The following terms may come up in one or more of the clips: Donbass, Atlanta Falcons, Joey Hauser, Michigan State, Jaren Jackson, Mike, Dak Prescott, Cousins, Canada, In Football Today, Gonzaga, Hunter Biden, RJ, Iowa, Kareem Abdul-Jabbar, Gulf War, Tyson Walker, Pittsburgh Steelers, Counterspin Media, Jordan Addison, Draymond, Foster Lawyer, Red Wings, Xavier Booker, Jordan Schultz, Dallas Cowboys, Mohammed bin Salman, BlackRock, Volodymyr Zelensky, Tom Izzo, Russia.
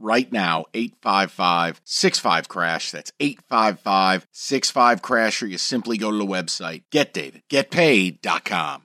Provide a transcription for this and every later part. Right now, 855-65-CRASH. That's 855-65-CRASH, or you simply go to the website, getdavidgetpaid.com.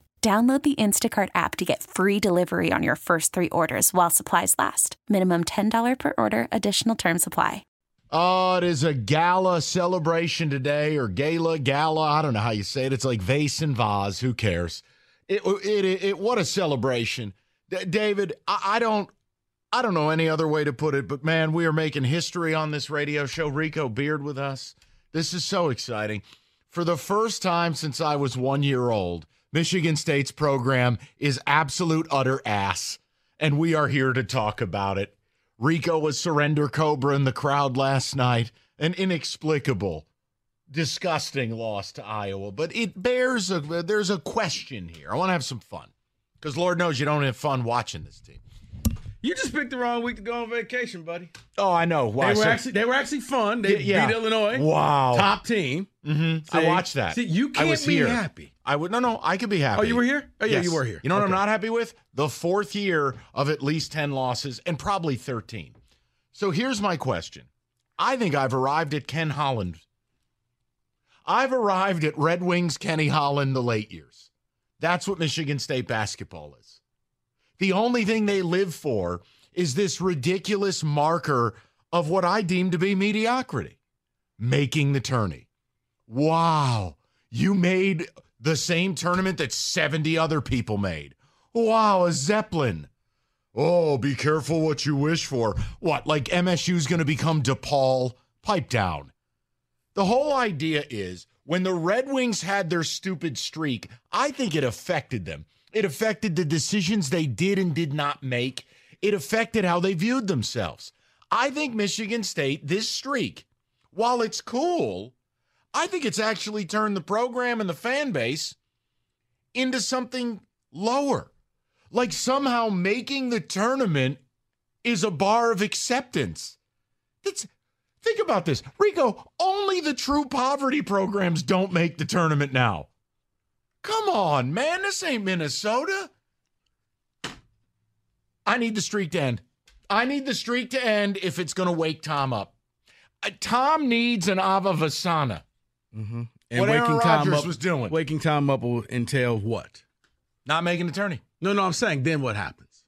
Download the Instacart app to get free delivery on your first three orders while supplies last. Minimum $10 per order. Additional terms apply. Oh, it is a gala celebration today, or gala. I don't know how you say it. It's like vase and vase. Who cares? It what a celebration. David, I don't know any other way to put it, but man, we are making history on this radio show. Rico Beard with us. This is so exciting. For the first time since I was 1 year old, Michigan State's program is absolute utter ass, and we are here to talk about it. Rico was Surrender Cobra in the crowd last night, an inexplicable, disgusting loss to Iowa. But it bears there's a question here. I want to have some fun, because Lord knows you don't have fun watching this team. You just picked the wrong week to go on vacation, buddy. Oh, I know. Why? They were actually fun. They beat Illinois. Wow. Top team. Mm-hmm. See, I watched that. See, you can't be here. Happy. I would no, I could be happy. Oh, you were here? Oh, yeah, yes. You were here. You know what I'm not happy with? The fourth year of at least 10 losses and probably 13. So here's my question. I think I've arrived at Ken Holland. I've arrived at Red Wings Kenny Holland the late years. That's what Michigan State basketball is. The only thing they live for is this ridiculous marker of what I deem to be mediocrity. Making the tourney. Wow. You made the same tournament that 70 other people made. Wow, a Zeppelin. Oh, be careful what you wish for. What, like MSU's going to become DePaul? Pipe down. The whole idea is when the Red Wings had their stupid streak, I think it affected them. It affected the decisions they did and did not make. It affected how they viewed themselves. I think Michigan State, this streak, while it's cool, I think it's actually turned the program and the fan base into something lower. Like somehow making the tournament is a bar of acceptance. Think about this. Rico, only the true poverty programs don't make the tournament now. Come on, man. This ain't Minnesota. I need the streak to end. I need the streak to end if it's going to wake Tom up. Tom needs an Ava Vasana. Mm-hmm. And what Aaron Rodgers was doing. Waking Tom up will entail what? Not making the tourney. No, I'm saying then what happens?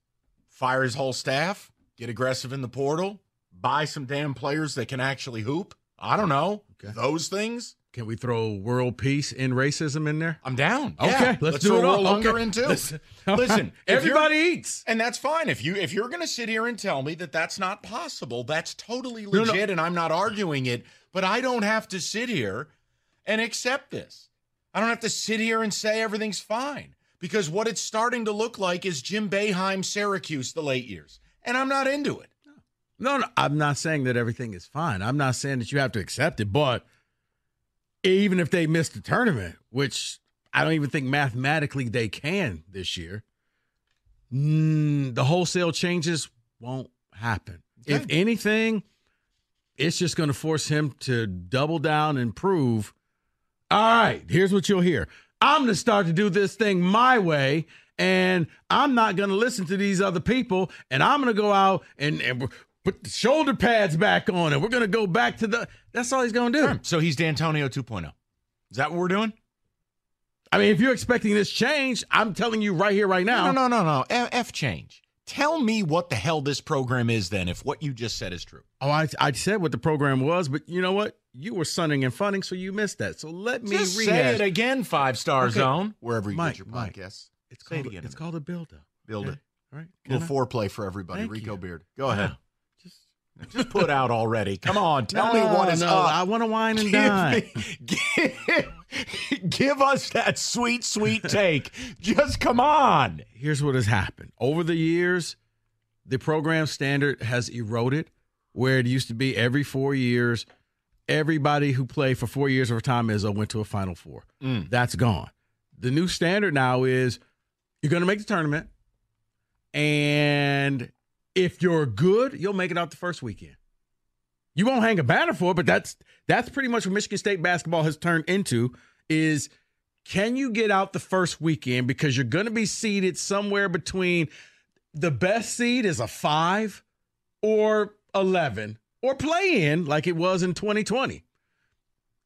Fire his whole staff, get aggressive in the portal, buy some damn players that can actually hoop. I don't know. Okay. Those things. Can we throw world peace and racism in there? I'm down. Okay, yeah. Let's do it all. Hunger in too. Listen, everybody eats, and that's fine. If you're going to sit here and tell me that that's not possible, that's totally legit, and I'm not arguing it. But I don't have to sit here and accept this. I don't have to sit here and say everything's fine, because what it's starting to look like is Jim Boeheim, Syracuse, the late years, and I'm not into it. No, I'm not saying that everything is fine. I'm not saying that you have to accept it, but. Even if they miss the tournament, which I don't even think mathematically they can this year, the wholesale changes won't happen. Okay. If anything, it's just going to force him to double down and prove, all right, here's what you'll hear. I'm going to start to do this thing my way, and I'm not going to listen to these other people, and I'm going to go out and put the shoulder pads back on, and we're going to go back to the – that's all he's going to do. Sure. So he's D'Antonio 2.0. Is that what we're doing? I mean, if you're expecting this change, I'm telling you right here, right now. No. F change. Tell me what the hell this program is then if what you just said is true. Oh, I said what the program was, but you know what? You were sunning and funning, so you missed that. So let me rehash. Just say it again, 5-star zone, wherever you get your podcasts. It's called a build-up. Build it. All right. A little foreplay for everybody. Rico Beard. Go ahead. Wow. Just put out already. Come on. Tell me what is up. I want to wine and dine. Give us that sweet, sweet take. Just come on. Here's what has happened. Over the years, the program standard has eroded where it used to be every 4 years. Everybody who played for 4 years over Tom Izzo went to a Final Four. That's gone. The new standard now is you're going to make the tournament, and if you're good, you'll make it out the first weekend. You won't hang a banner for it, but that's pretty much what Michigan State basketball has turned into is can you get out the first weekend because you're going to be seeded somewhere between the best seed is a 5 or 11 or play in like it was in 2020.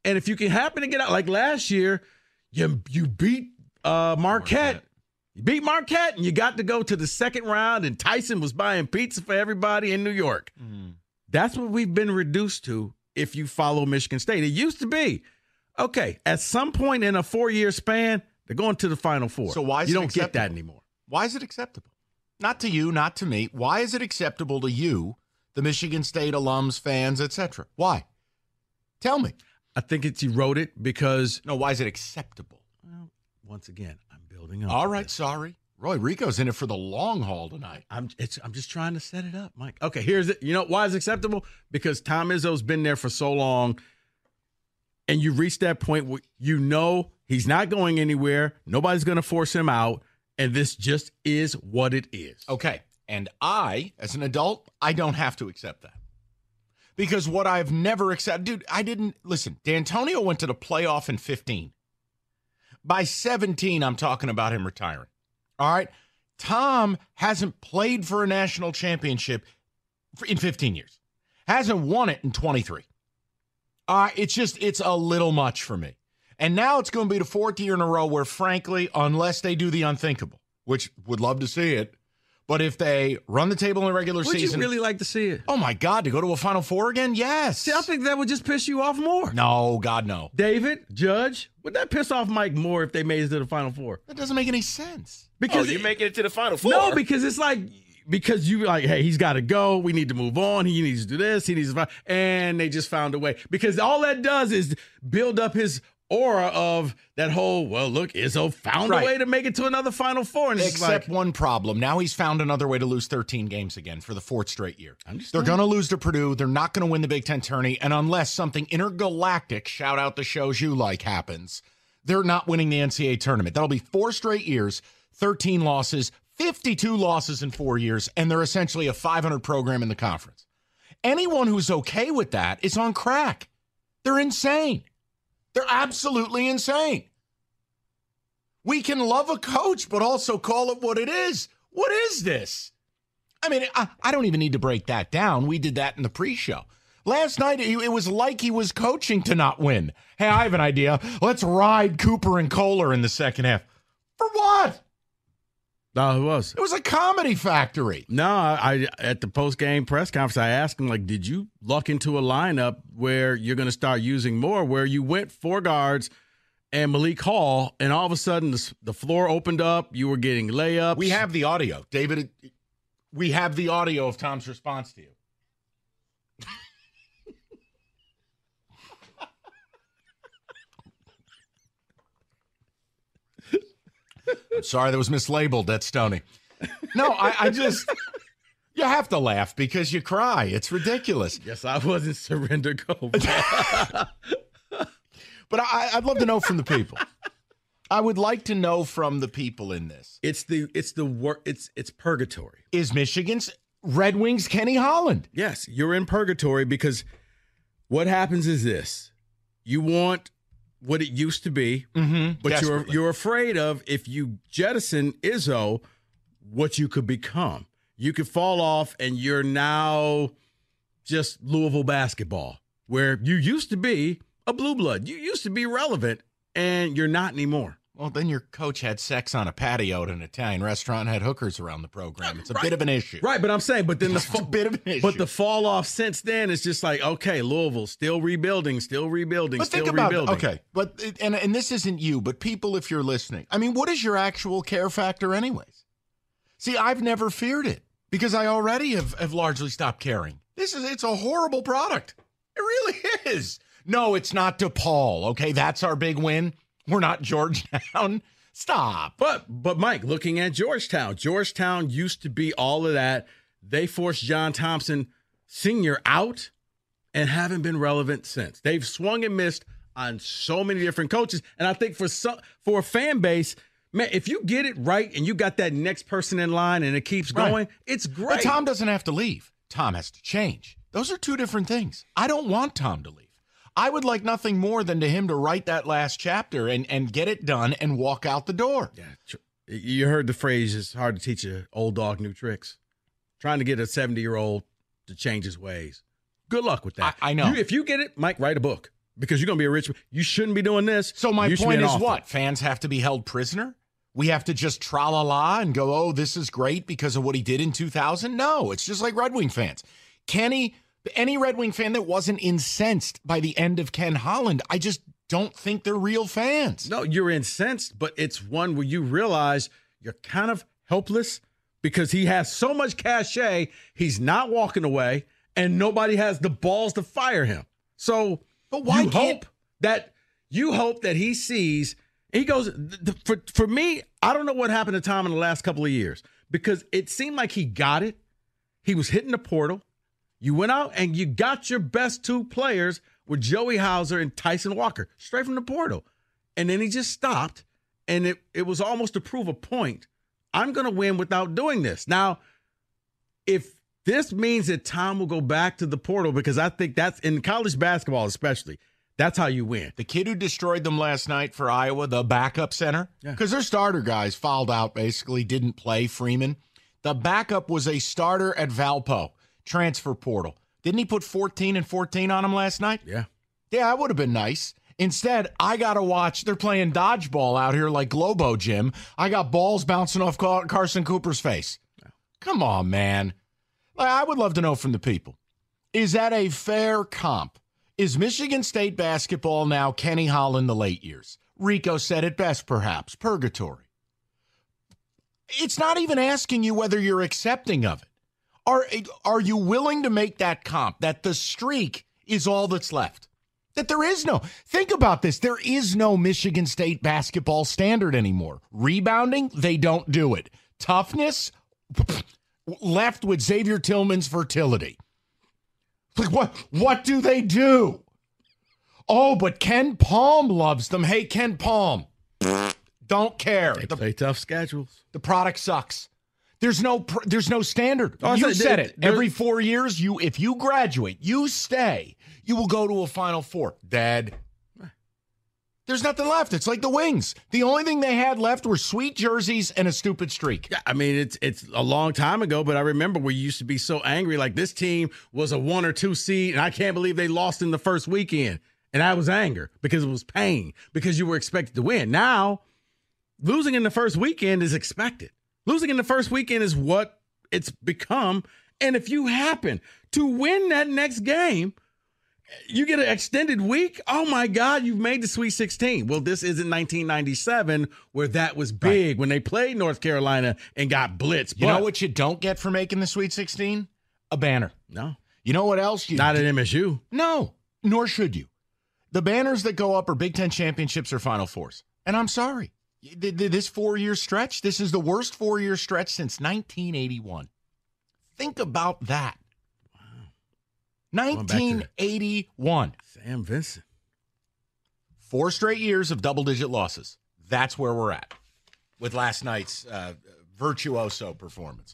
And if you can happen to get out like last year, you beat Marquette. You beat Marquette, and you got to go to the second round, and Tyson was buying pizza for everybody in New York. That's what we've been reduced to if you follow Michigan State. It used to be, okay, at some point in a 4 year span, they're going to the Final Four. So why is it acceptable? You don't get that anymore. Why is it acceptable? Not to you, not to me. Why is it acceptable to you, the Michigan State alums, fans, et cetera? Why? Tell me. I think it's eroded because... No, why is it acceptable? Well, once again... All right, sorry. Roy Rico's in it for the long haul tonight. I'm just trying to set it up, Mike. Okay, here's it. You know why it's acceptable? Because Tom Izzo's been there for so long, and you reach that point where you know he's not going anywhere. Nobody's going to force him out, and this just is what it is. Okay, and I, as an adult, I don't have to accept that. Because what I've never accepted, dude, I didn't, listen, D'Antonio went to the playoff in 15. By 17, I'm talking about him retiring. All right? Tom hasn't played for a national championship in 15 years. Hasn't won it in 23. All right? It's a little much for me. And now it's going to be the fourth year in a row where, frankly, unless they do the unthinkable, which would love to see it, but if they run the table in the regular season. Would you really like to see it? Oh, my God, to go to a Final Four again? Yes. See, I think that would just piss you off more. No, God, no. David, Judge, would that piss off Mike more if they made it to the Final Four? That doesn't make any sense. Because you're making it to the Final Four. No, because it's like, because you like, hey, he's got to go. We need to move on. He needs to do this. He needs to, and they just found a way. Because all that does is build up his aura of that whole, well, look, Izzo found a way to make it to another Final Four. And except one problem. Now he's found another way to lose 13 games again for the fourth straight year. They're going to lose to Purdue. They're not going to win the Big Ten tourney. And unless something intergalactic, shout out the shows you like, happens, they're not winning the NCAA tournament. That'll be four straight years, 13 losses, 52 losses in 4 years, and they're essentially a 500 program in the conference. Anyone who's okay with that is on crack. They're insane. They're absolutely insane. We can love a coach, but also call it what it is. What is this? I mean, I don't even need to break that down. We did that in the pre-show. Last night, it was like he was coaching to not win. Hey, I have an idea. Let's ride Cooper and Kohler in the second half. For what? No, it was. It was a comedy factory. No, I at the post-game press conference, I asked him, like, did you luck into a lineup where you're going to start using more, where you went four guards and Malik Hall, and all of a sudden the floor opened up, you were getting layups. We have the audio. David, we have the audio of Tom's response to you. I'm sorry that was mislabeled. That's Stoney. No, I just, you have to laugh because you cry. It's ridiculous. Yes, I wasn't surrender go. But I'd love to know from the people. I would like to know from the people in this. It's purgatory. Is Michigan's Red Wings Kenny Holland? Yes, you're in purgatory because what happens is this. You want what it used to be, but you're afraid of if you jettison Izzo, what you could become. You could fall off and you're now just Louisville basketball, where you used to be a blue blood. You used to be relevant and you're not anymore. Well, then your coach had sex on a patio at an Italian restaurant and had hookers around the program. It's a bit of an issue. Right, but I'm saying, but then it's a bit of an issue. But the fall off since then is just like, okay, Louisville still rebuilding. But think about it. Okay, but and this isn't you, but people, if you're listening, I mean, what is your actual care factor, anyways? See, I've never feared it because I already have largely stopped caring. It's a horrible product. It really is. No, it's not DePaul. Okay, that's our big win. We're not Georgetown. Stop. But Mike, looking at Georgetown used to be all of that. They forced John Thompson Sr. out and haven't been relevant since. They've swung and missed on so many different coaches. And I think for a fan base, man, if you get it right and you got that next person in line and it keeps going, it's great. But Tom doesn't have to leave. Tom has to change. Those are two different things. I don't want Tom to leave. I would like nothing more than to him to write that last chapter and get it done and walk out the door. Yeah, you heard the phrase, it's hard to teach an old dog new tricks. Trying to get a 70-year-old to change his ways. Good luck with that. I know. If you get it, Mike, write a book because you're going to be a rich man. You shouldn't be doing this. So my point is what? Fans have to be held prisoner? We have to just tra-la-la and go, oh, this is great because of what he did in 2000? No, it's just like Red Wing fans. Any Red Wing fan that wasn't incensed by the end of Ken Holland, I just don't think they're real fans. No, you're incensed, but it's one where you realize you're kind of helpless because he has so much cachet, he's not walking away, and nobody has the balls to fire him. So you hope that he sees, he goes, for me, I don't know what happened to Tom in the last couple of years because it seemed like he got it. He was hitting the portal. You went out and you got your best two players with Joey Hauser and Tyson Walker straight from the portal. And then he just stopped, and it was almost to prove a point. I'm going to win without doing this. Now, if this means that Tom will go back to the portal, because I think that's in college basketball especially, that's how you win. The kid who destroyed them last night for Iowa, the backup center, because their starter guys fouled out basically, didn't play, Freeman. The backup was a starter at Valpo. Transfer portal. Didn't he put 14 and 14 on him last night? Yeah, that would have been nice. Instead, I got to watch. They're playing dodgeball out here like Globo Gym. I got balls bouncing off Carson Cooper's face. Come on, man. I would love to know from the people. Is that a fair comp? Is Michigan State basketball now Kenny Holland the late years? Rico said it best, perhaps. Purgatory. It's not even asking you whether you're accepting of it. Are you willing to make that comp, that the streak is all that's left? That there is no, think about this, there is no Michigan State basketball standard anymore. Rebounding, they don't do it. Toughness, left with Xavier Tillman's fertility. Like, what do they do? Oh, but Ken Palm loves them. Hey, Ken Palm, don't care. They play tough schedules. The product sucks. There's no standard. You said it. Every 4 years, if you graduate, you stay, you will go to a Final Four. Dead. There's nothing left. It's like the Wings. The only thing they had left were sweet jerseys and a stupid streak. Yeah, I mean, it's a long time ago, but I remember we used to be so angry, like this team was a 1 or 2 seed, and I can't believe they lost in the first weekend. And that was anger because it was pain, because you were expected to win. Now, losing in the first weekend is expected. Losing in the first weekend is what it's become. And if you happen to win that next game, you get an extended week. Oh, my God, you've made the Sweet 16. Well, this isn't 1997 where that was big when they played North Carolina and got blitzed. You know what you don't get for making the Sweet 16? A banner. No. You know what else? Not at MSU. No, nor should you. The banners that go up are Big Ten championships or Final Fours. And I'm sorry. This 4-year stretch, this is the worst 4-year stretch since 1981. Think about that. Wow. 1981. Sam Vincent. 4 straight years of double-digit losses. That's where we're at with last night's virtuoso performance.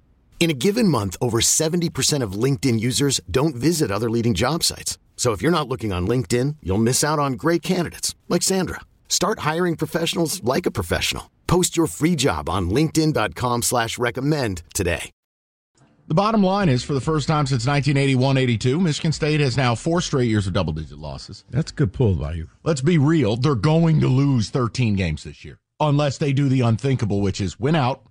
In a given month, over 70% of LinkedIn users don't visit other leading job sites. So if you're not looking on LinkedIn, you'll miss out on great candidates like Sandra. Start hiring professionals like a professional. Post your free job on linkedin.com/recommend today. The bottom line is, for the first time since 1981-82, Michigan State has now 4 straight years of double-digit losses. That's a good pull by you. Let's be real. They're going to lose 13 games this year, unless they do the unthinkable, which is win out,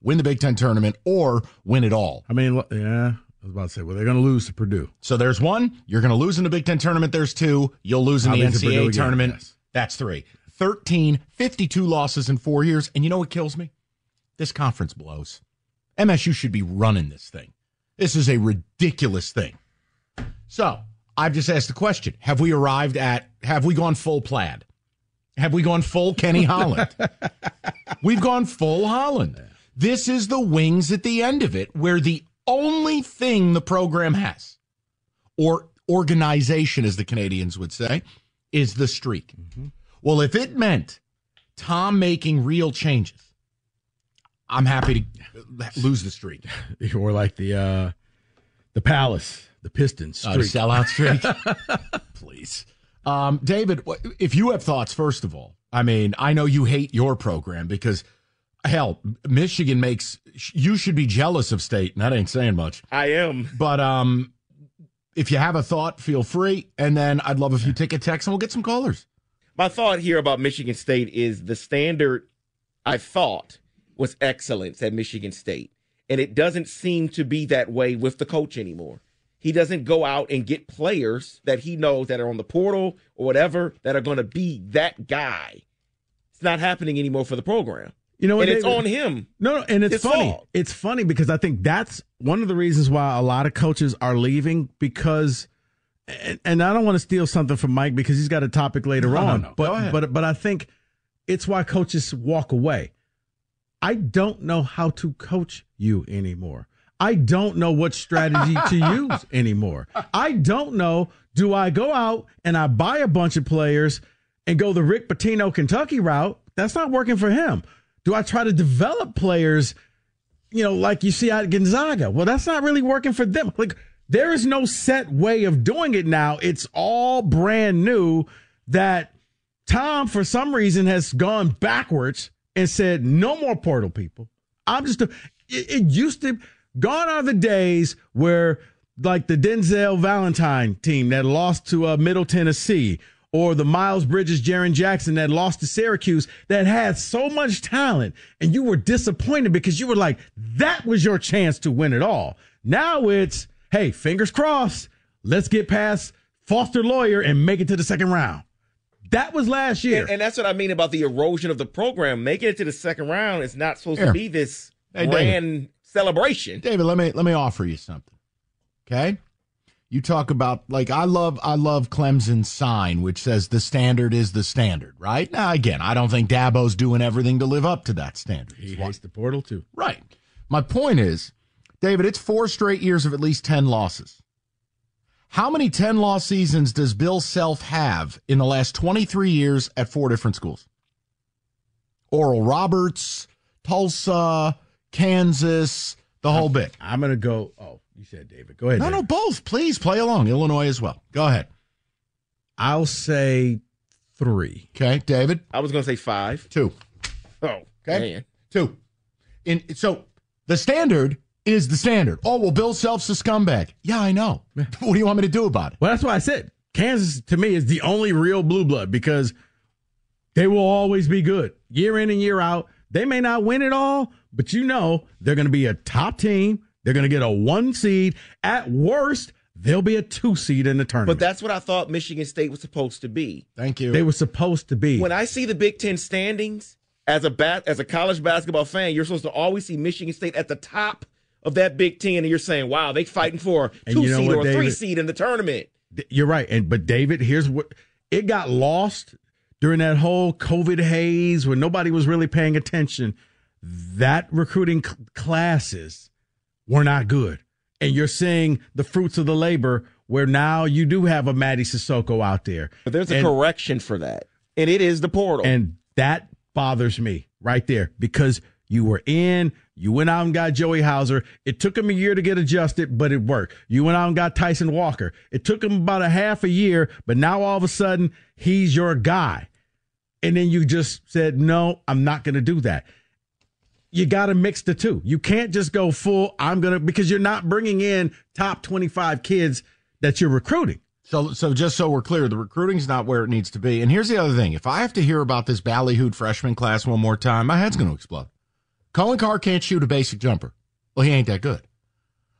win the Big Ten tournament, or win it all. I mean, yeah, I was about to say, well, they're going to lose to Purdue. So there's one, you're going to lose in the Big Ten tournament. There's two, you'll lose in the NCAA tournament. Again, yes. That's 3. 13, 52 losses in 4 years. And you know what kills me? This conference blows. MSU should be running this thing. This is a ridiculous thing. So I've just asked the question, have we gone full plaid? Have we gone full Kenny Holland? We've gone full Holland. Yeah. This is the wings at the end of it, where the only thing the program has, or organization, as the Canadians would say, is the streak. Mm-hmm. Well, if it meant Tom making real changes, I'm happy to lose the streak. Or like the Palace, the Pistons streak. The sellout streak? Please. David, if you have thoughts, first of all, I mean, I know you hate your program because – hell, Michigan makes – you should be jealous of State, and that ain't saying much. I am. But if you have a thought, feel free, and then I'd love if you take a text, and we'll get some callers. My thought here about Michigan State is the standard I thought was excellence at Michigan State, and it doesn't seem to be that way with the coach anymore. He doesn't go out and get players that he knows that are on the portal or whatever that are going to be that guy. It's not happening anymore for the program. You know, and David, it's on him. No, and it's funny. Fault. It's funny because I think that's one of the reasons why a lot of coaches are leaving, because and I don't want to steal something from Mike because he's got a topic later on. No. But I think it's why coaches walk away. I don't know how to coach you anymore. I don't know what strategy to use anymore. I don't know. Do I go out and I buy a bunch of players and go the Rick Pitino Kentucky route? That's not working for him. Do I try to develop players, you know, like you see at Gonzaga? Well, that's not really working for them. Like, there is no set way of doing it now. It's all brand new that Tom, for some reason, has gone backwards and said, no more portal people. It used to, gone are the days where, like, the Denzel Valentine team that lost to Middle Tennessee, or the Miles Bridges, Jaren Jackson that lost to Syracuse, that had so much talent, and you were disappointed because you were like, that was your chance to win it all. Now it's, hey, fingers crossed, let's get past Foster Lawyer and make it to the second round. That was last year. And that's what I mean about the erosion of the program. Making it to the second round is not supposed to be this grand celebration. David, let me offer you something, okay? You talk about, like, I love Clemson's sign, which says the standard is the standard, right? Now, again, I don't think Dabo's doing everything to live up to that standard. He hates the portal, too. Right. My point is, David, it's 4 straight years of at least 10 losses. How many 10-loss seasons does Bill Self have in the last 23 years at four different schools? Oral Roberts, Tulsa, Kansas, the whole bit. I'm going to go. Oh, you said David. Go ahead. No, David. No, both. Please play along. Illinois as well. Go ahead. I'll say 3. Okay, David. I was going to say 5. 2. Oh, okay. Man. 2. So the standard is the standard. Oh, well, Bill Self's a scumbag. Yeah, I know. What do you want me to do about it? Well, that's why I said Kansas, to me, is the only real blue blood because they will always be good year in and year out. They may not win it all, but you know they're going to be a top team. They're going to get a 1 seed. At worst, they'll be a 2 seed in the tournament. But that's what I thought Michigan State was supposed to be. Thank you. They were supposed to be. When I see the Big Ten standings, as a college basketball fan, you're supposed to always see Michigan State at the top of that Big Ten, and you're saying, wow, they fighting for a 2 seed or a 3 seed in the tournament. You're right. But, David, here's what – it got lost during that whole COVID haze where nobody was really paying attention. That recruiting classes were not good. And you're seeing the fruits of the labor where now you do have a Maddie Sissoko out there. But there's a correction for that, and it is the portal. And that bothers me right there because – you went out and got Joey Hauser. It took him a year to get adjusted, but it worked. You went out and got Tyson Walker. It took him about a half a year, but now all of a sudden he's your guy. And then you just said, no, I'm not going to do that. You got to mix the two. You can't just go full, because you're not bringing in top 25 kids that you're recruiting. So just so we're clear, the recruiting's not where it needs to be. And here's the other thing. If I have to hear about this ballyhooed freshman class one more time, my head's going to explode. Collin Carr can't shoot a basic jumper. Well, he ain't that good.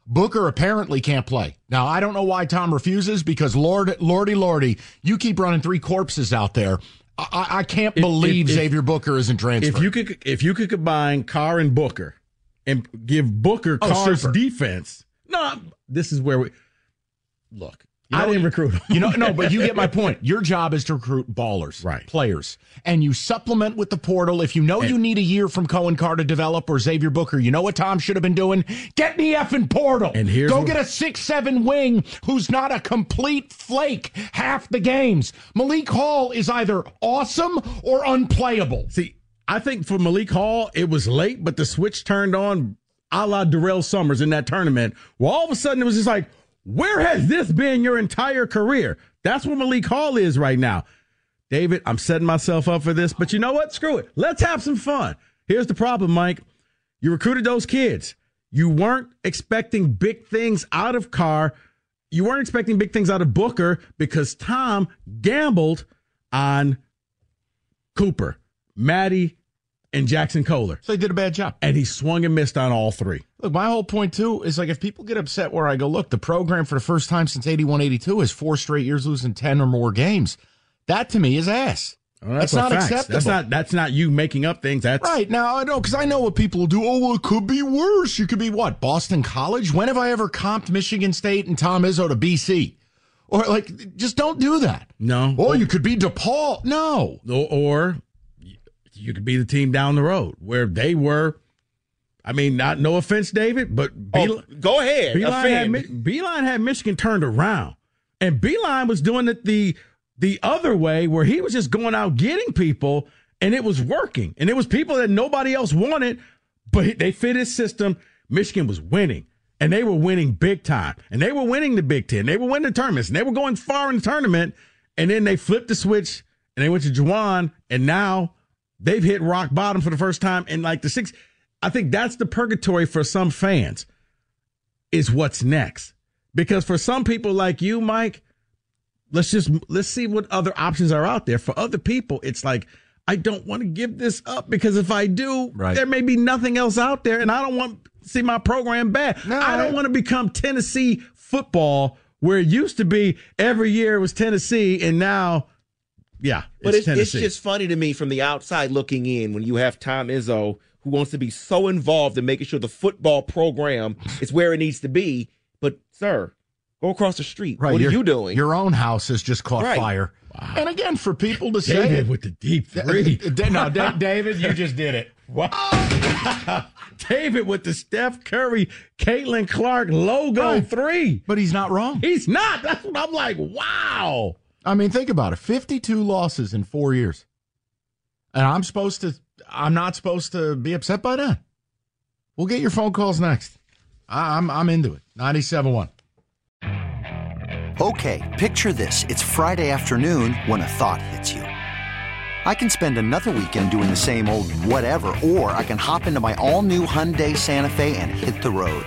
Booker apparently can't play. Now, I don't know why Tom refuses because, Lordy, you keep running three corpses out there. I can't believe Xavier Booker isn't transferred. If you could combine Carr and Booker and give Booker Carr's defense. No, this is where we – look. I didn't recruit him. But you get my point. Your job is to recruit ballers, right? Players, and you supplement with the portal. If you need a year from Collin Carr to develop or Xavier Booker, you know what Tom should have been doing? Get in the effing portal. And get a 6'7" wing who's not a complete flake half the games. Malik Hall is either awesome or unplayable. See, I think for Malik Hall, it was late, but the switch turned on a la Darrell Summers in that tournament. Well, all of a sudden it was just like, where has this been your entire career? That's what Malik Hall is right now. David, I'm setting myself up for this, but you know what? Screw it. Let's have some fun. Here's the problem, Mike. You recruited those kids. You weren't expecting big things out of Carr. You weren't expecting big things out of Booker because Tom gambled on Cooper, Maddie, and Jackson Kohler. So he did a bad job. And he swung and missed on all three. Look, my whole point, too, is like if people get upset where I go, look, the program for the first time since 81-82 is 4 straight years losing 10 or more games. That, to me, is ass. Well, that's not acceptable. That's not you making up things. That's right. Now, I know, because I know what people will do. Oh, well, it could be worse. You could be what? Boston College? When have I ever comped Michigan State and Tom Izzo to BC? Or, like, just don't do that. No. Or you could be DePaul. No. Or you could be the team down the road where they were. I mean, not no offense, David, but go ahead. Beeline had Michigan turned around, and Beeline was doing it the other way where he was just going out getting people, and it was working, and it was people that nobody else wanted, but they fit his system. Michigan was winning, and they were winning big time, and they were winning the Big Ten. They were winning the tournaments, and they were going far in the tournament, and then they flipped the switch, and they went to Juwan, and now – they've hit rock bottom for the first time in like the 6. I think that's the purgatory for some fans is what's next. Because for some people like you, Mike, let's see what other options are out there. For other people, it's like, I don't want to give this up because if I do, There may be nothing else out there and I don't want to see my program bad. No, I don't want to become Tennessee football where it used to be every year it was Tennessee and now – yeah, but it's just funny to me from the outside looking in when you have Tom Izzo, who wants to be so involved in making sure the football program is where it needs to be. But, sir, go across the street. Right, what are you doing? Your own house has just caught fire. Wow. And, again, for people to say – David with the deep three. No, David, you just did it. Wow. David with the Steph Curry, Caitlin Clark logo three. But he's not wrong. He's not. That's what I'm like, wow. I mean, think about it. 52 losses in 4 years. And I'm not supposed to be upset by that. We'll get your phone calls next. I'm into it. 97.1. Okay, picture this. It's Friday afternoon when a thought hits you. I can spend another weekend doing the same old whatever, or I can hop into my all-new Hyundai Santa Fe and hit the road.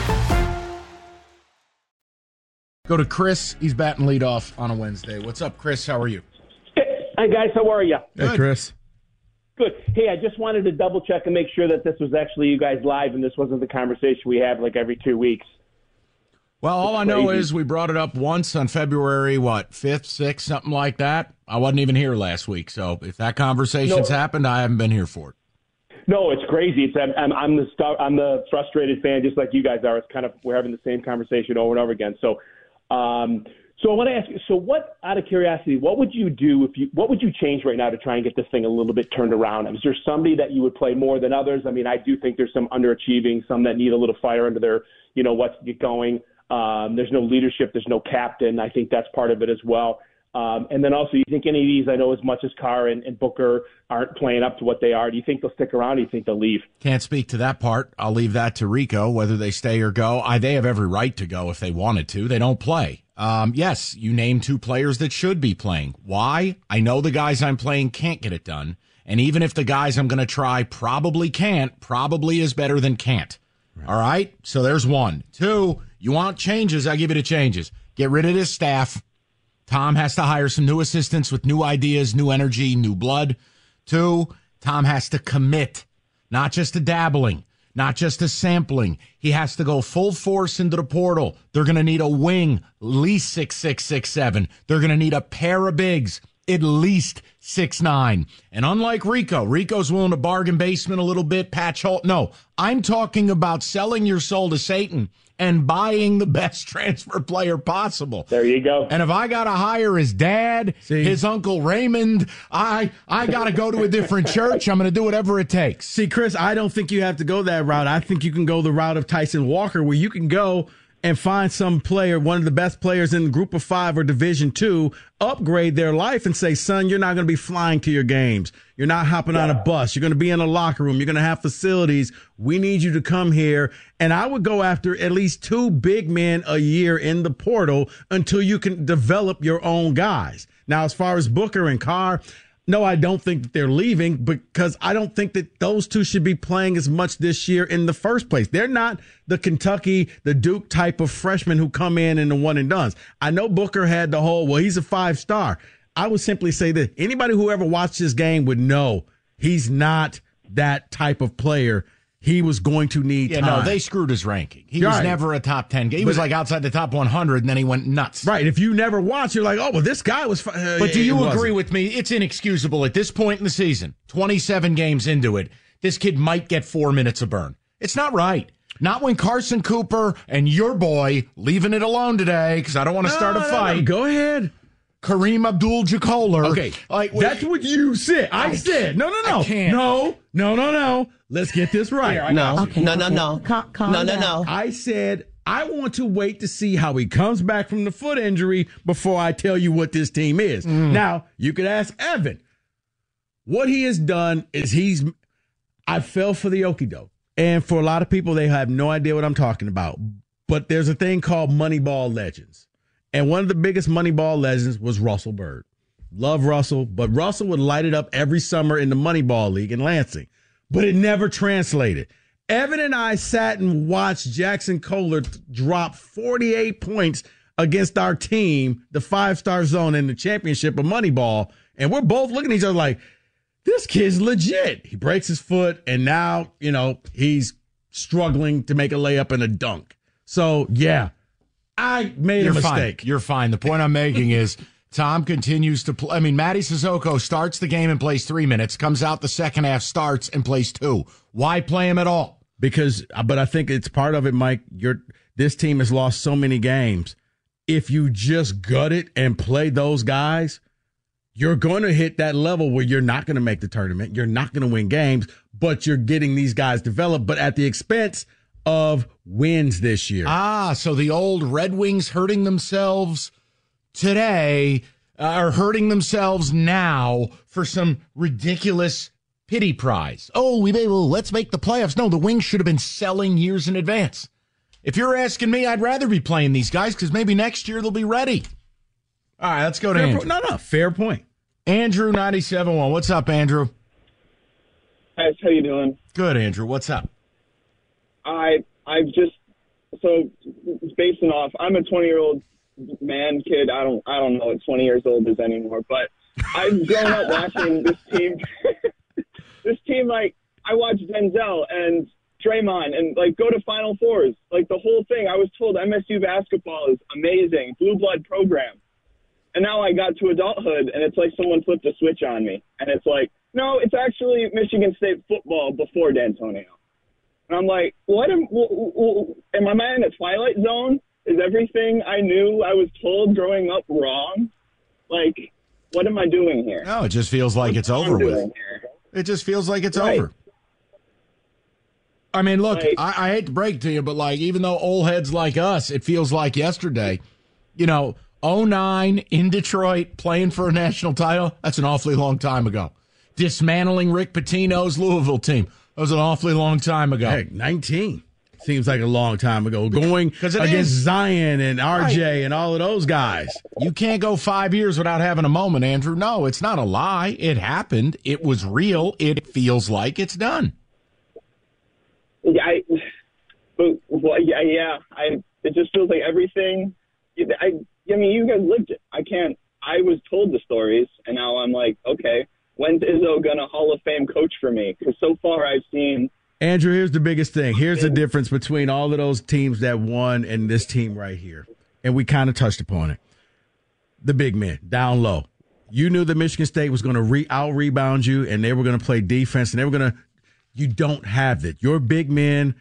Go to Chris. He's batting leadoff on a Wednesday. What's up, Chris? How are you? Hey, guys. How are you? Hey, Chris. Good. Hey, I just wanted to double-check and make sure that this was actually you guys live and this wasn't the conversation we have like every 2 weeks. Well, all I know is we brought it up once on February, 5th, 6th, something like that. I wasn't even here last week, so if that conversation's happened, I haven't been here for it. No, it's crazy. I'm the frustrated fan just like you guys are. It's kind of we're having the same conversation over and over again, so – I want to ask you, what, out of curiosity, what would you do what would you change right now to try and get this thing a little bit turned around? Is there somebody that you would play more than others? I mean, I do think there's some underachieving, some that need a little fire under their, what's get going. There's no leadership. There's no captain. I think that's part of it as well. And then also, you think any of these, I know as much as Carr and Booker aren't playing up to what they are. Do you think they'll stick around or do you think they'll leave? Can't speak to that part. I'll leave that to Rico, whether they stay or go. They have every right to go if they wanted to. They don't play. Yes, you name two players that should be playing. Why? I know the guys I'm playing can't get it done. And even if the guys I'm going to try probably can't, probably is better than can't. Right. All right? So there's one. Two, you want changes, I'll give you the changes. Get rid of this staff. Tom has to hire some new assistants with new ideas, new energy, new blood. Two, Tom has to commit, not just to dabbling, not just to sampling. He has to go full force into the portal. They're going to need a wing, at least 6'6", 6'7". They're going to need a pair of bigs, at least 6'9". And unlike Rico's willing to bargain basement a little bit, Patch Holt. No, I'm talking about selling your soul to Satan and buying the best transfer player possible. There you go. And if I got to hire his dad, his Uncle Raymond, I got to go to a different church. I'm going to do whatever it takes. See, Chris, I don't think you have to go that route. I think you can go the route of Tyson Walker, where you can go and find some player, one of the best players in the Group of Five or Division Two, upgrade their life and say, son, you're not going to be flying to your games. You're not hopping on a bus. You're going to be in a locker room. You're going to have facilities. We need you to come here. And I would go after at least two big men a year in the portal until you can develop your own guys. Now, as far as Booker and Carr, no, I don't think that they're leaving because I don't think that those two should be playing as much this year in the first place. They're not the Kentucky, the Duke type of freshmen who come in and the one and dones. I know Booker had the whole, he's a five-star. I would simply say that anybody who ever watched this game would know he's not that type of player. He was going to need time. No, they screwed his ranking. He was never a top 10 guy. He was like outside the top 100, and then he went nuts. Right. If you never watch, you're like, this guy was fine. But do you agree with me? It's inexcusable at this point in the season, 27 games into it, this kid might get 4 minutes of burn. It's not right. Not when Carson Cooper and your boy, leaving it alone today, because I don't want to start a fight. No, go ahead. Kareem Abdul-Jabbar. Okay, that's what you said. I said, no. No. Let's get this right. Here, No. I said, I want to wait to see how he comes back from the foot injury before I tell you what this team is. Now, you could ask Evan. What he has done is I fell for the okey-doke. And for a lot of people, they have no idea what I'm talking about. But there's a thing called Moneyball Legends. And one of the biggest Moneyball legends was Russell Byrd. Love Russell, but Russell would light it up every summer in the Moneyball League in Lansing, but it never translated. Evan and I sat and watched Jackson Kohler drop 48 points against our team, the five-star zone in the championship of Moneyball, and we're both looking at each other like, this kid's legit. He breaks his foot, and now, you know, he's struggling to make a layup and a dunk. So, yeah, I made a mistake. You're fine. The point I'm making is Tom continues to play. I mean, Matty Sissoko starts the game and plays 3 minutes, comes out the second half, starts and plays two. Why play him at all? But I think it's part of it, Mike. This team has lost so many games. If you just gut it and play those guys, you're going to hit that level where you're not going to make the tournament. You're not going to win games, but you're getting these guys developed, but at the expense of wins this year. Ah, so the old Red Wings hurting themselves today are hurting themselves now for some ridiculous pity prize. Oh, let's make the playoffs. No, the Wings should have been selling years in advance. If you're asking me, I'd rather be playing these guys because maybe next year they'll be ready. All right, let's go to Andrew. No, fair point. Andrew, 97.1. What's up, Andrew? Guys, how you doing? Good, Andrew. What's up? I'm a 20-year-old man, kid. I don't know what 20 years old is anymore, but I've grown up watching this team. This team, like, I watched Denzel and Draymond and, like, go to Final Fours. Like, the whole thing. I was told MSU basketball is amazing, blue blood program. And now I got to adulthood, and it's like someone flipped a switch on me. And it's like, no, it's actually Michigan State football before D'Antonio. And I'm like, am I in a twilight zone? Is everything I knew I was told growing up wrong? Like, what am I doing here? No, it just feels like it's over with. It just feels like it's over. I mean, look, I hate to break to you, but, like, even though old heads like us, it feels like yesterday, you know, 2009 in Detroit playing for a national title, that's an awfully long time ago. Dismantling Rick Pitino's Louisville team, that was an awfully long time ago. Heck, 19 seems like a long time ago. Going against Zion and RJ and all of those guys. You can't go 5 years without having a moment, Andrew. No, it's not a lie. It happened. It was real. It feels like it's done. It just feels like everything. I mean, you guys lived it. I can't. I was told the stories, and now I'm like, okay, when's Izzo gonna Hall of Fame coach for me? Because so far I've seen. Andrew, here's the biggest thing. Here's the difference between all of those teams that won and this team right here, and we kind of touched upon it. The big men down low. You knew that Michigan State was going to out-rebound you, and they were going to play defense, and they were going to. You don't have it. Your big men.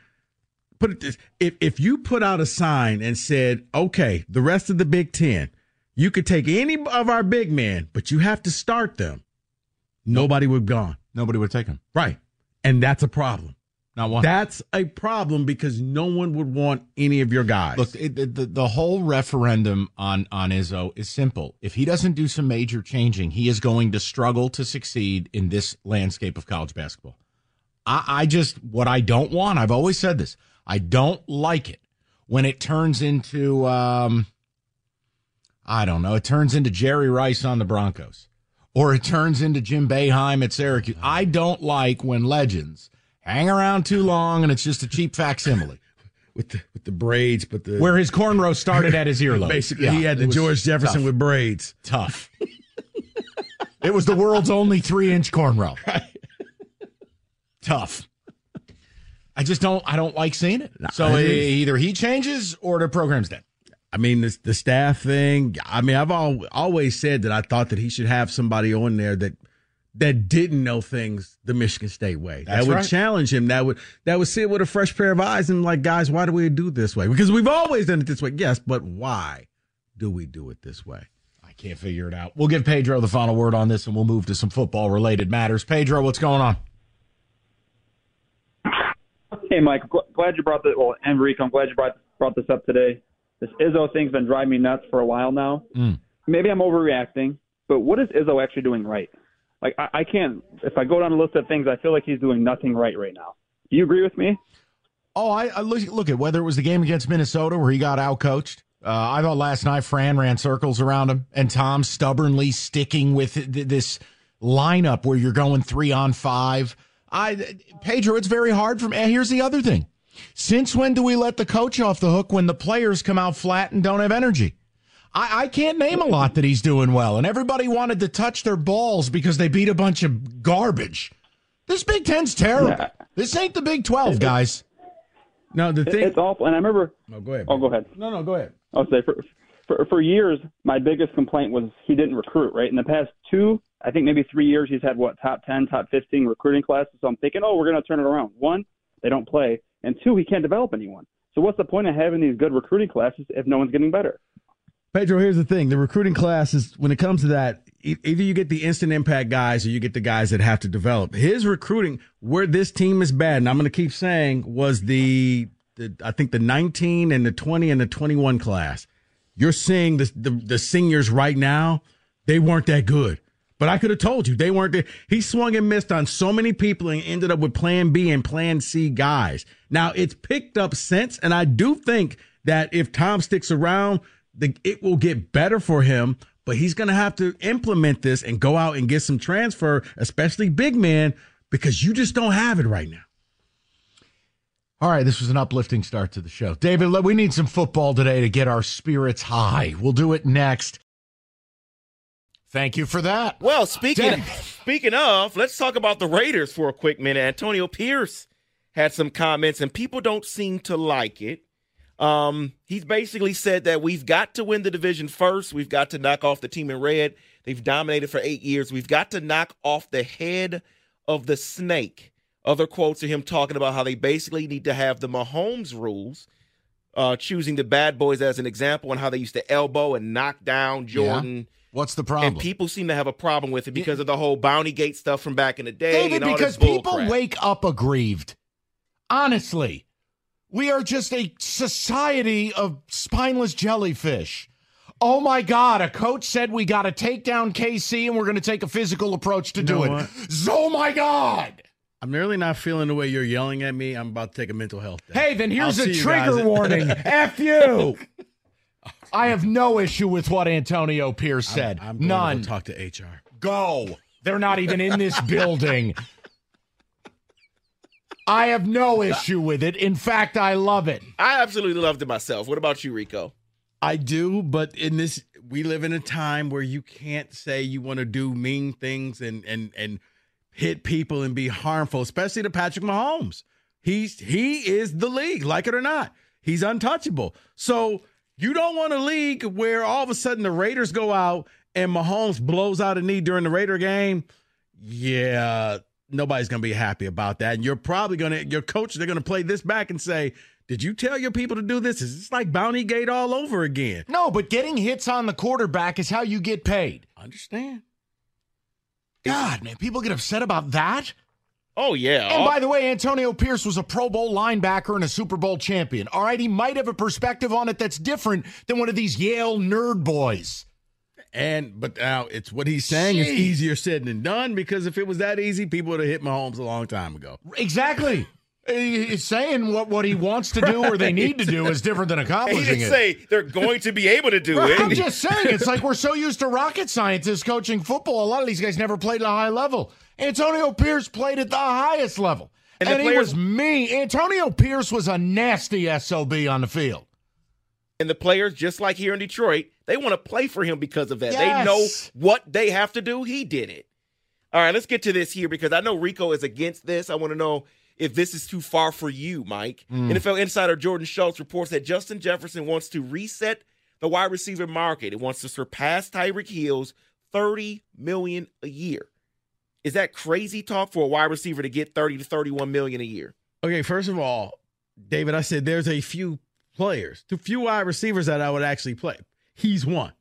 Put it this, if you put out a sign and said, okay, the rest of the Big Ten, you could take any of our big men, but you have to start them, nobody would have gone. Nobody would take them. Right. And that's a problem. Not one. That's a problem because no one would want any of your guys. Look, the whole referendum on Izzo is simple. If he doesn't do some major changing, he is going to struggle to succeed in this landscape of college basketball. What I don't want, I've always said this, I don't like it when it turns into, it turns into Jerry Rice on the Broncos, or it turns into Jim Boeheim at Syracuse. I don't like when legends hang around too long and it's just a cheap facsimile. With the braids, where his cornrow started at his earlobe. Basically, yeah, he had the George Jefferson with braids. Tough. It was the world's only 3-inch cornrow. Right. Tough. I don't like seeing it. So either he changes or the program's dead. I mean, the staff thing. I mean, I've always said that I thought that he should have somebody on there that didn't know things the Michigan State way. That's that would challenge him. That would sit with a fresh pair of eyes and like, guys, why do we do this way? Because we've always done it this way. Yes, but why do we do it this way? I can't figure it out. We'll give Pedro the final word on this, and we'll move to some football-related matters. Pedro, what's going on? Hey, Mike, glad you brought this. Well, Enrico, I'm glad you brought this up today. This Izzo thing's been driving me nuts for a while now. Maybe I'm overreacting, but what is Izzo actually doing right? Like, I can't. If I go down a list of things, I feel like he's doing nothing right now. Do you agree with me? Oh, I look at whether it was the game against Minnesota where he got outcoached, I thought last night Fran ran circles around him, and Tom stubbornly sticking with this lineup where you're going 3-on-5. Pedro, it's very hard for me. And here's the other thing. Since when do we let the coach off the hook when the players come out flat and don't have energy? I can't name a lot that he's doing well, and everybody wanted to touch their balls because they beat a bunch of garbage. This Big Ten's terrible. Yeah. This ain't the Big 12, guys. No, the thing. It's awful. And I remember. No, go ahead. Oh, go ahead. No, go ahead. I'll say for years, my biggest complaint was he didn't recruit, right? In the past 2, I think maybe 3 years, he's had, top 10, top 15 recruiting classes. So I'm thinking, oh, we're going to turn it around. 1, they don't play. And 2, he can't develop anyone. So what's the point of having these good recruiting classes if no one's getting better? Pedro, here's the thing. The recruiting class is, when it comes to that, either you get the instant impact guys or you get the guys that have to develop. His recruiting, where this team is bad, and I'm going to keep saying, was I think the 19 and the 20 and the 21 class. You're seeing the seniors right now, they weren't that good. But I could have told you they weren't there. He swung and missed on so many people and ended up with plan B and plan C guys. Now, it's picked up since, and I do think that if Tom sticks around, it will get better for him, but he's going to have to implement this and go out and get some transfer, especially big men, because you just don't have it right now. All right, this was an uplifting start to the show. David, we need some football today to get our spirits high. We'll do it next. Thank you for that. Well, speaking of, let's talk about the Raiders for a quick minute. Antonio Pierce had some comments, and people don't seem to like it. He's basically said that we've got to win the division first. We've got to knock off the team in red. They've dominated for 8 years. We've got to knock off the head of the snake. Other quotes of him talking about how they basically need to have the Mahomes rules, choosing the bad boys as an example, and how they used to elbow and knock down Jordan. Yeah. What's the problem? And people seem to have a problem with it because of the whole Bounty Gate stuff from back in the day. David, and all because this people crap. Wake up aggrieved. Honestly, we are just a society of spineless jellyfish. Oh, my God, a coach said we got to take down KC and we're going to take a physical approach to do it. Oh, my God. I'm really not feeling the way you're yelling at me. I'm about to take a mental health day. Hey, then here's a trigger warning. F you. I have no issue with what Antonio Pierce said. I'm going to talk to HR. Go. They're not even in this building. I have no issue with it. In fact, I love it. I absolutely loved it myself. What about you, Rico? I do, but we live in a time where you can't say you want to do mean things and hit people and be harmful, especially to Patrick Mahomes. He is the league, like it or not. He's untouchable. So you don't want a league where all of a sudden the Raiders go out and Mahomes blows out a knee during the Raider game. Yeah, nobody's going to be happy about that. And you're probably going to – your coach, they're going to play this back and say, did you tell your people to do this? It's like Bounty Gate all over again. No, but getting hits on the quarterback is how you get paid. I understand. God, man, people get upset about that? Oh, yeah. And by the way, Antonio Pierce was a Pro Bowl linebacker and a Super Bowl champion. All right, he might have a perspective on it that's different than one of these Yale nerd boys. But now it's what he's saying is easier said than done, because if it was that easy, people would have hit Mahomes a long time ago. Exactly. He's saying what he wants to do or they need to do is different than accomplishing it. He didn't say they're going to be able to do it. I'm just saying, it's like we're so used to rocket scientists coaching football. A lot of these guys never played at a high level. Antonio Pierce played at the highest level. And he was mean. Antonio Pierce was a nasty SOB on the field. And the players, just like here in Detroit, they want to play for him because of that. Yes. They know what they have to do. He did it. All right, let's get to this here because I know Rico is against this. I want to know if this is too far for you, Mike. NFL insider Jordan Schultz reports that Justin Jefferson wants to reset the wide receiver market. It wants to surpass Tyreek Hill's $30 million a year. Is that crazy talk for a wide receiver to get $30 to $31 million a year? Okay, first of all, David, I said there's a few players, too few wide receivers that I would actually play. He's one.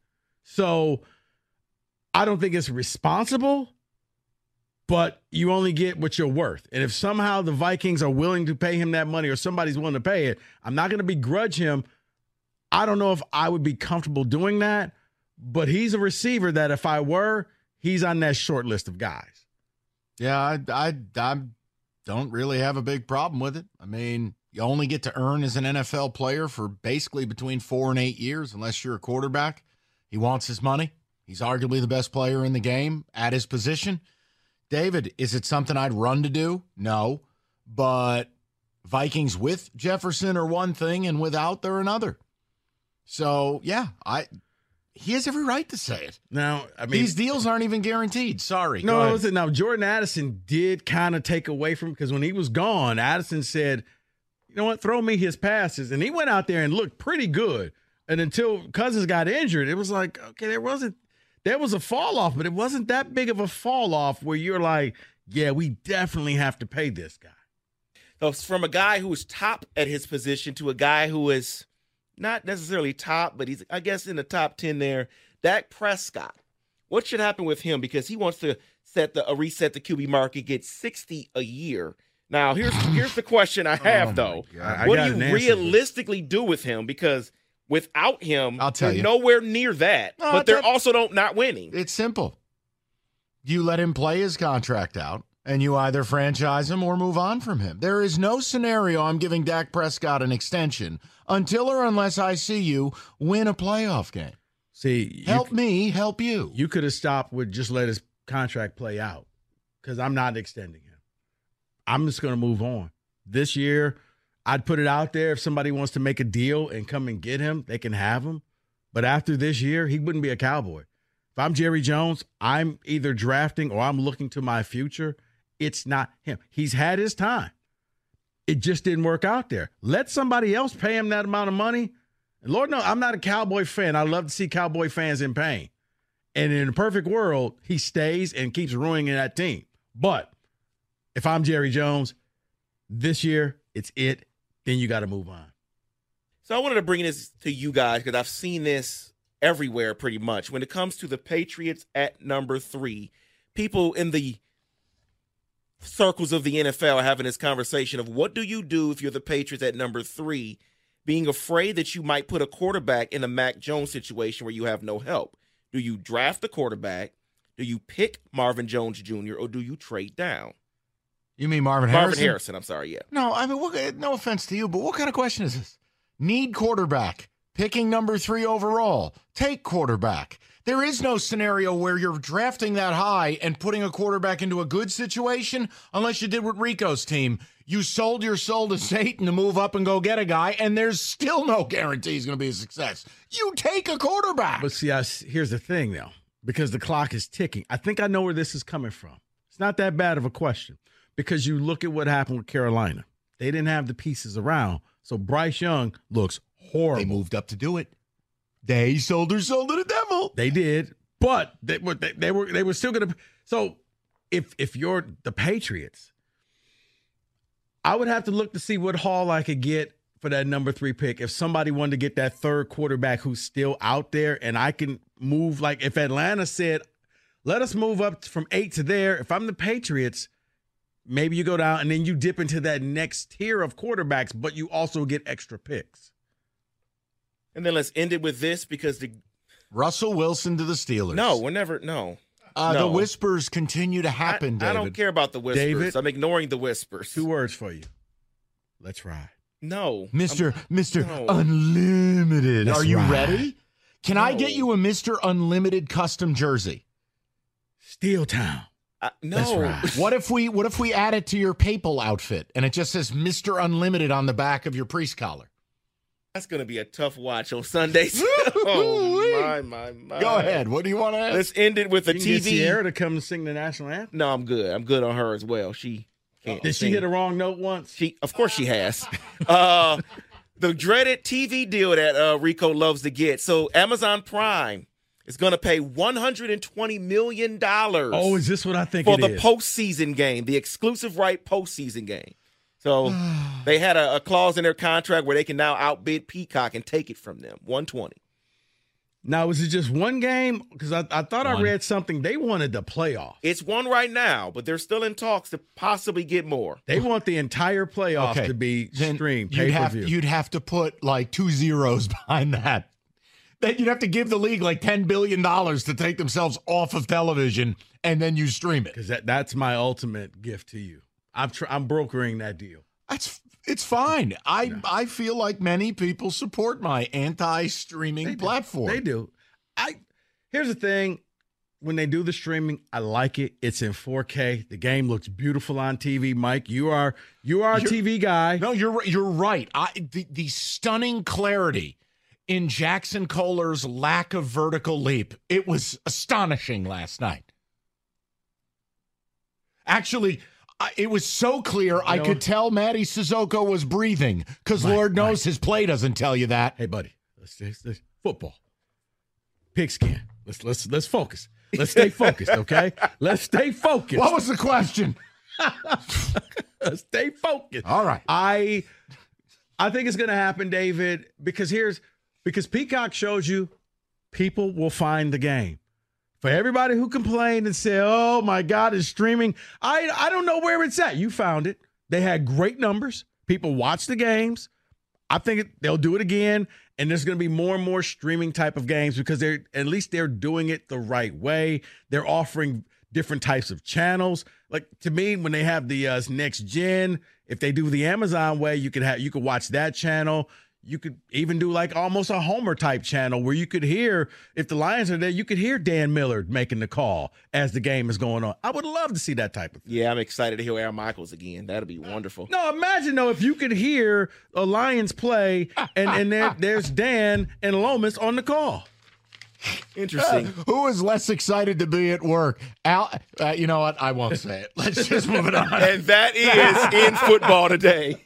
So I don't think it's responsible, but you only get what you're worth. And if somehow the Vikings are willing to pay him that money or somebody's willing to pay it, I'm not going to begrudge him. I don't know if I would be comfortable doing that, but he's a receiver that if I were, he's on that short list of guys. Yeah, I don't really have a big problem with it. I mean, You only get to earn as an NFL player for basically between 4 and 8 years, unless you're a quarterback. He wants his money. He's arguably the best player in the game at his position. David, is it something I'd run to do? No, but Vikings with Jefferson are one thing and without they're another. So, yeah, he has every right to say it. Now, I mean, these deals aren't even guaranteed. Sorry. No, listen, now Jordan Addison did kind of take away from, because when he was gone, Addison said, you know what, throw me his passes. And he went out there and looked pretty good. And until Cousins got injured, it was like, okay, there was a fall off, but it wasn't that big of a fall off where you're like, yeah, we definitely have to pay this guy. So from a guy who is top at his position to a guy who is not necessarily top, but he's, I guess, in the top 10 there, Dak Prescott. What should happen with him? Because he wants to reset the QB market, get 60 a year. Now, here's the question I have, though. What do you realistically do with him? Because without him, you're nowhere near that. No, but they're also not winning. It's simple. You let him play his contract out, and you either franchise him or move on from him. There is no scenario I'm giving Dak Prescott an extension until or unless I see you win a playoff game. See, help me help you. You could have stopped with just let his contract play out, because I'm not extending him. I'm just going to move on. This year, I'd put it out there. If somebody wants to make a deal and come and get him, they can have him. But after this year, he wouldn't be a Cowboy. If I'm Jerry Jones, I'm either drafting or I'm looking to my future. It's not him. He's had his time. It just didn't work out there. Let somebody else pay him that amount of money. And Lord, no, I'm not a Cowboy fan. I love to see Cowboy fans in pain. And in a perfect world, he stays and keeps ruining that team. But if I'm Jerry Jones, this year, it's it. Then you got to move on. So I wanted to bring this to you guys because I've seen this everywhere pretty much. When it comes to the Patriots at number 3, people in the circles of the NFL are having this conversation of what do you do if you're the Patriots at number 3, being afraid that you might put a quarterback in a Mac Jones situation where you have no help. Do you draft the quarterback? Do you pick Marvin Jones Jr. or do you trade down? You mean Marvin Harrison? Marvin Harrison, I'm sorry, yeah. No, I mean, no offense to you, but what kind of question is this? Need quarterback, picking number 3 overall, take quarterback. There is no scenario where you're drafting that high and putting a quarterback into a good situation unless you did what Rico's team. You sold your soul to Satan to move up and go get a guy, and there's still no guarantee he's going to be a success. You take a quarterback. But see, here's the thing, though, because the clock is ticking. I think I know where this is coming from. It's not that bad of a question because you look at what happened with Carolina. They didn't have the pieces around, so Bryce Young looks horrible. They moved up to do it. They sold their soul to the devil. They did, but they were still going to. So if you're the Patriots, I would have to look to see what haul I could get for that number 3 pick. If somebody wanted to get that third quarterback who's still out there, and I can move, like if Atlanta said, let us move up from 8 to there. If I'm the Patriots, maybe you go down and then you dip into that next tier of quarterbacks, but you also get extra picks. And then let's end it with this because the Russell Wilson to the Steelers. No, we're never. No. No. The whispers continue to happen, David. I don't care about the whispers. David, I'm ignoring the whispers. 2 words for you. Let's ride. No. Mr. No. Unlimited. Let's Are you ready? Can I get you a Mr. Unlimited custom jersey? Steel Town. No. What if we add it to your papal outfit and it just says Mr. Unlimited on the back of your priest collar? That's going to be a tough watch on Sundays. Oh, my. Go ahead. What do you want to ask? Let's end it with a TV. Can you get Sierra to come sing the national anthem? No, I'm good. I'm good on her as well. She can't Did sing. She hit a wrong note once? Of course she has. The dreaded TV deal that Rico loves to get. So Amazon Prime is going to pay $120 million. Oh, is this what I think it is? For the postseason game, the exclusive right postseason game. So they had a clause in their contract where they can now outbid Peacock and take it from them, 120. Now, is it just one game? Because I thought I read something. They wanted the playoff. It's one right now, but they're still in talks to possibly get more. They want the entire playoff to be streamed, pay-per-view. You'd have to put like 2 zeros behind that. Then you'd have to give the league like $10 billion to take themselves off of television, and then you stream it. Because that's my ultimate gift to you. I'm brokering that deal. That's It's fine. I feel like many people support my anti-streaming platform. They do. Here's the thing. When they do the streaming, I like it. It's in 4K. The game looks beautiful on TV. Mike, you're a TV guy. No, you're right. The stunning clarity in Jackson Kohler's lack of vertical leap, it was astonishing last night. Actually, it was so clear, I could tell Matty Sissoko was breathing because Lord knows his play doesn't tell you that. Hey, buddy, let's football, pigskin. Let's focus. Let's stay focused, okay? Let's stay focused. What was the question? Let's stay focused. All right. I think it's going to happen, David, because Peacock shows you people will find the game. For everybody who complained and said, "Oh my God, it's streaming," I don't know where it's at. You found it. They had great numbers. People watched the games. I think they'll do it again. And there's going to be more and more streaming type of games because they're doing it the right way. They're offering different types of channels. Like, to me, when they have the next gen, if they do the Amazon way, you could watch that channel. You could even do like almost a Homer type channel where you could hear, if the Lions are there, you could hear Dan Millard making the call as the game is going on. I would love to see that type of thing. Yeah, I'm excited to hear Aaron Michaels again. That'd be wonderful. No, imagine though if you could hear a Lions play and there's Dan and Lomas on the call. Interesting. Who is less excited to be at work? Al, you know what? I won't say it. Let's just move it on. And that is In Football Today.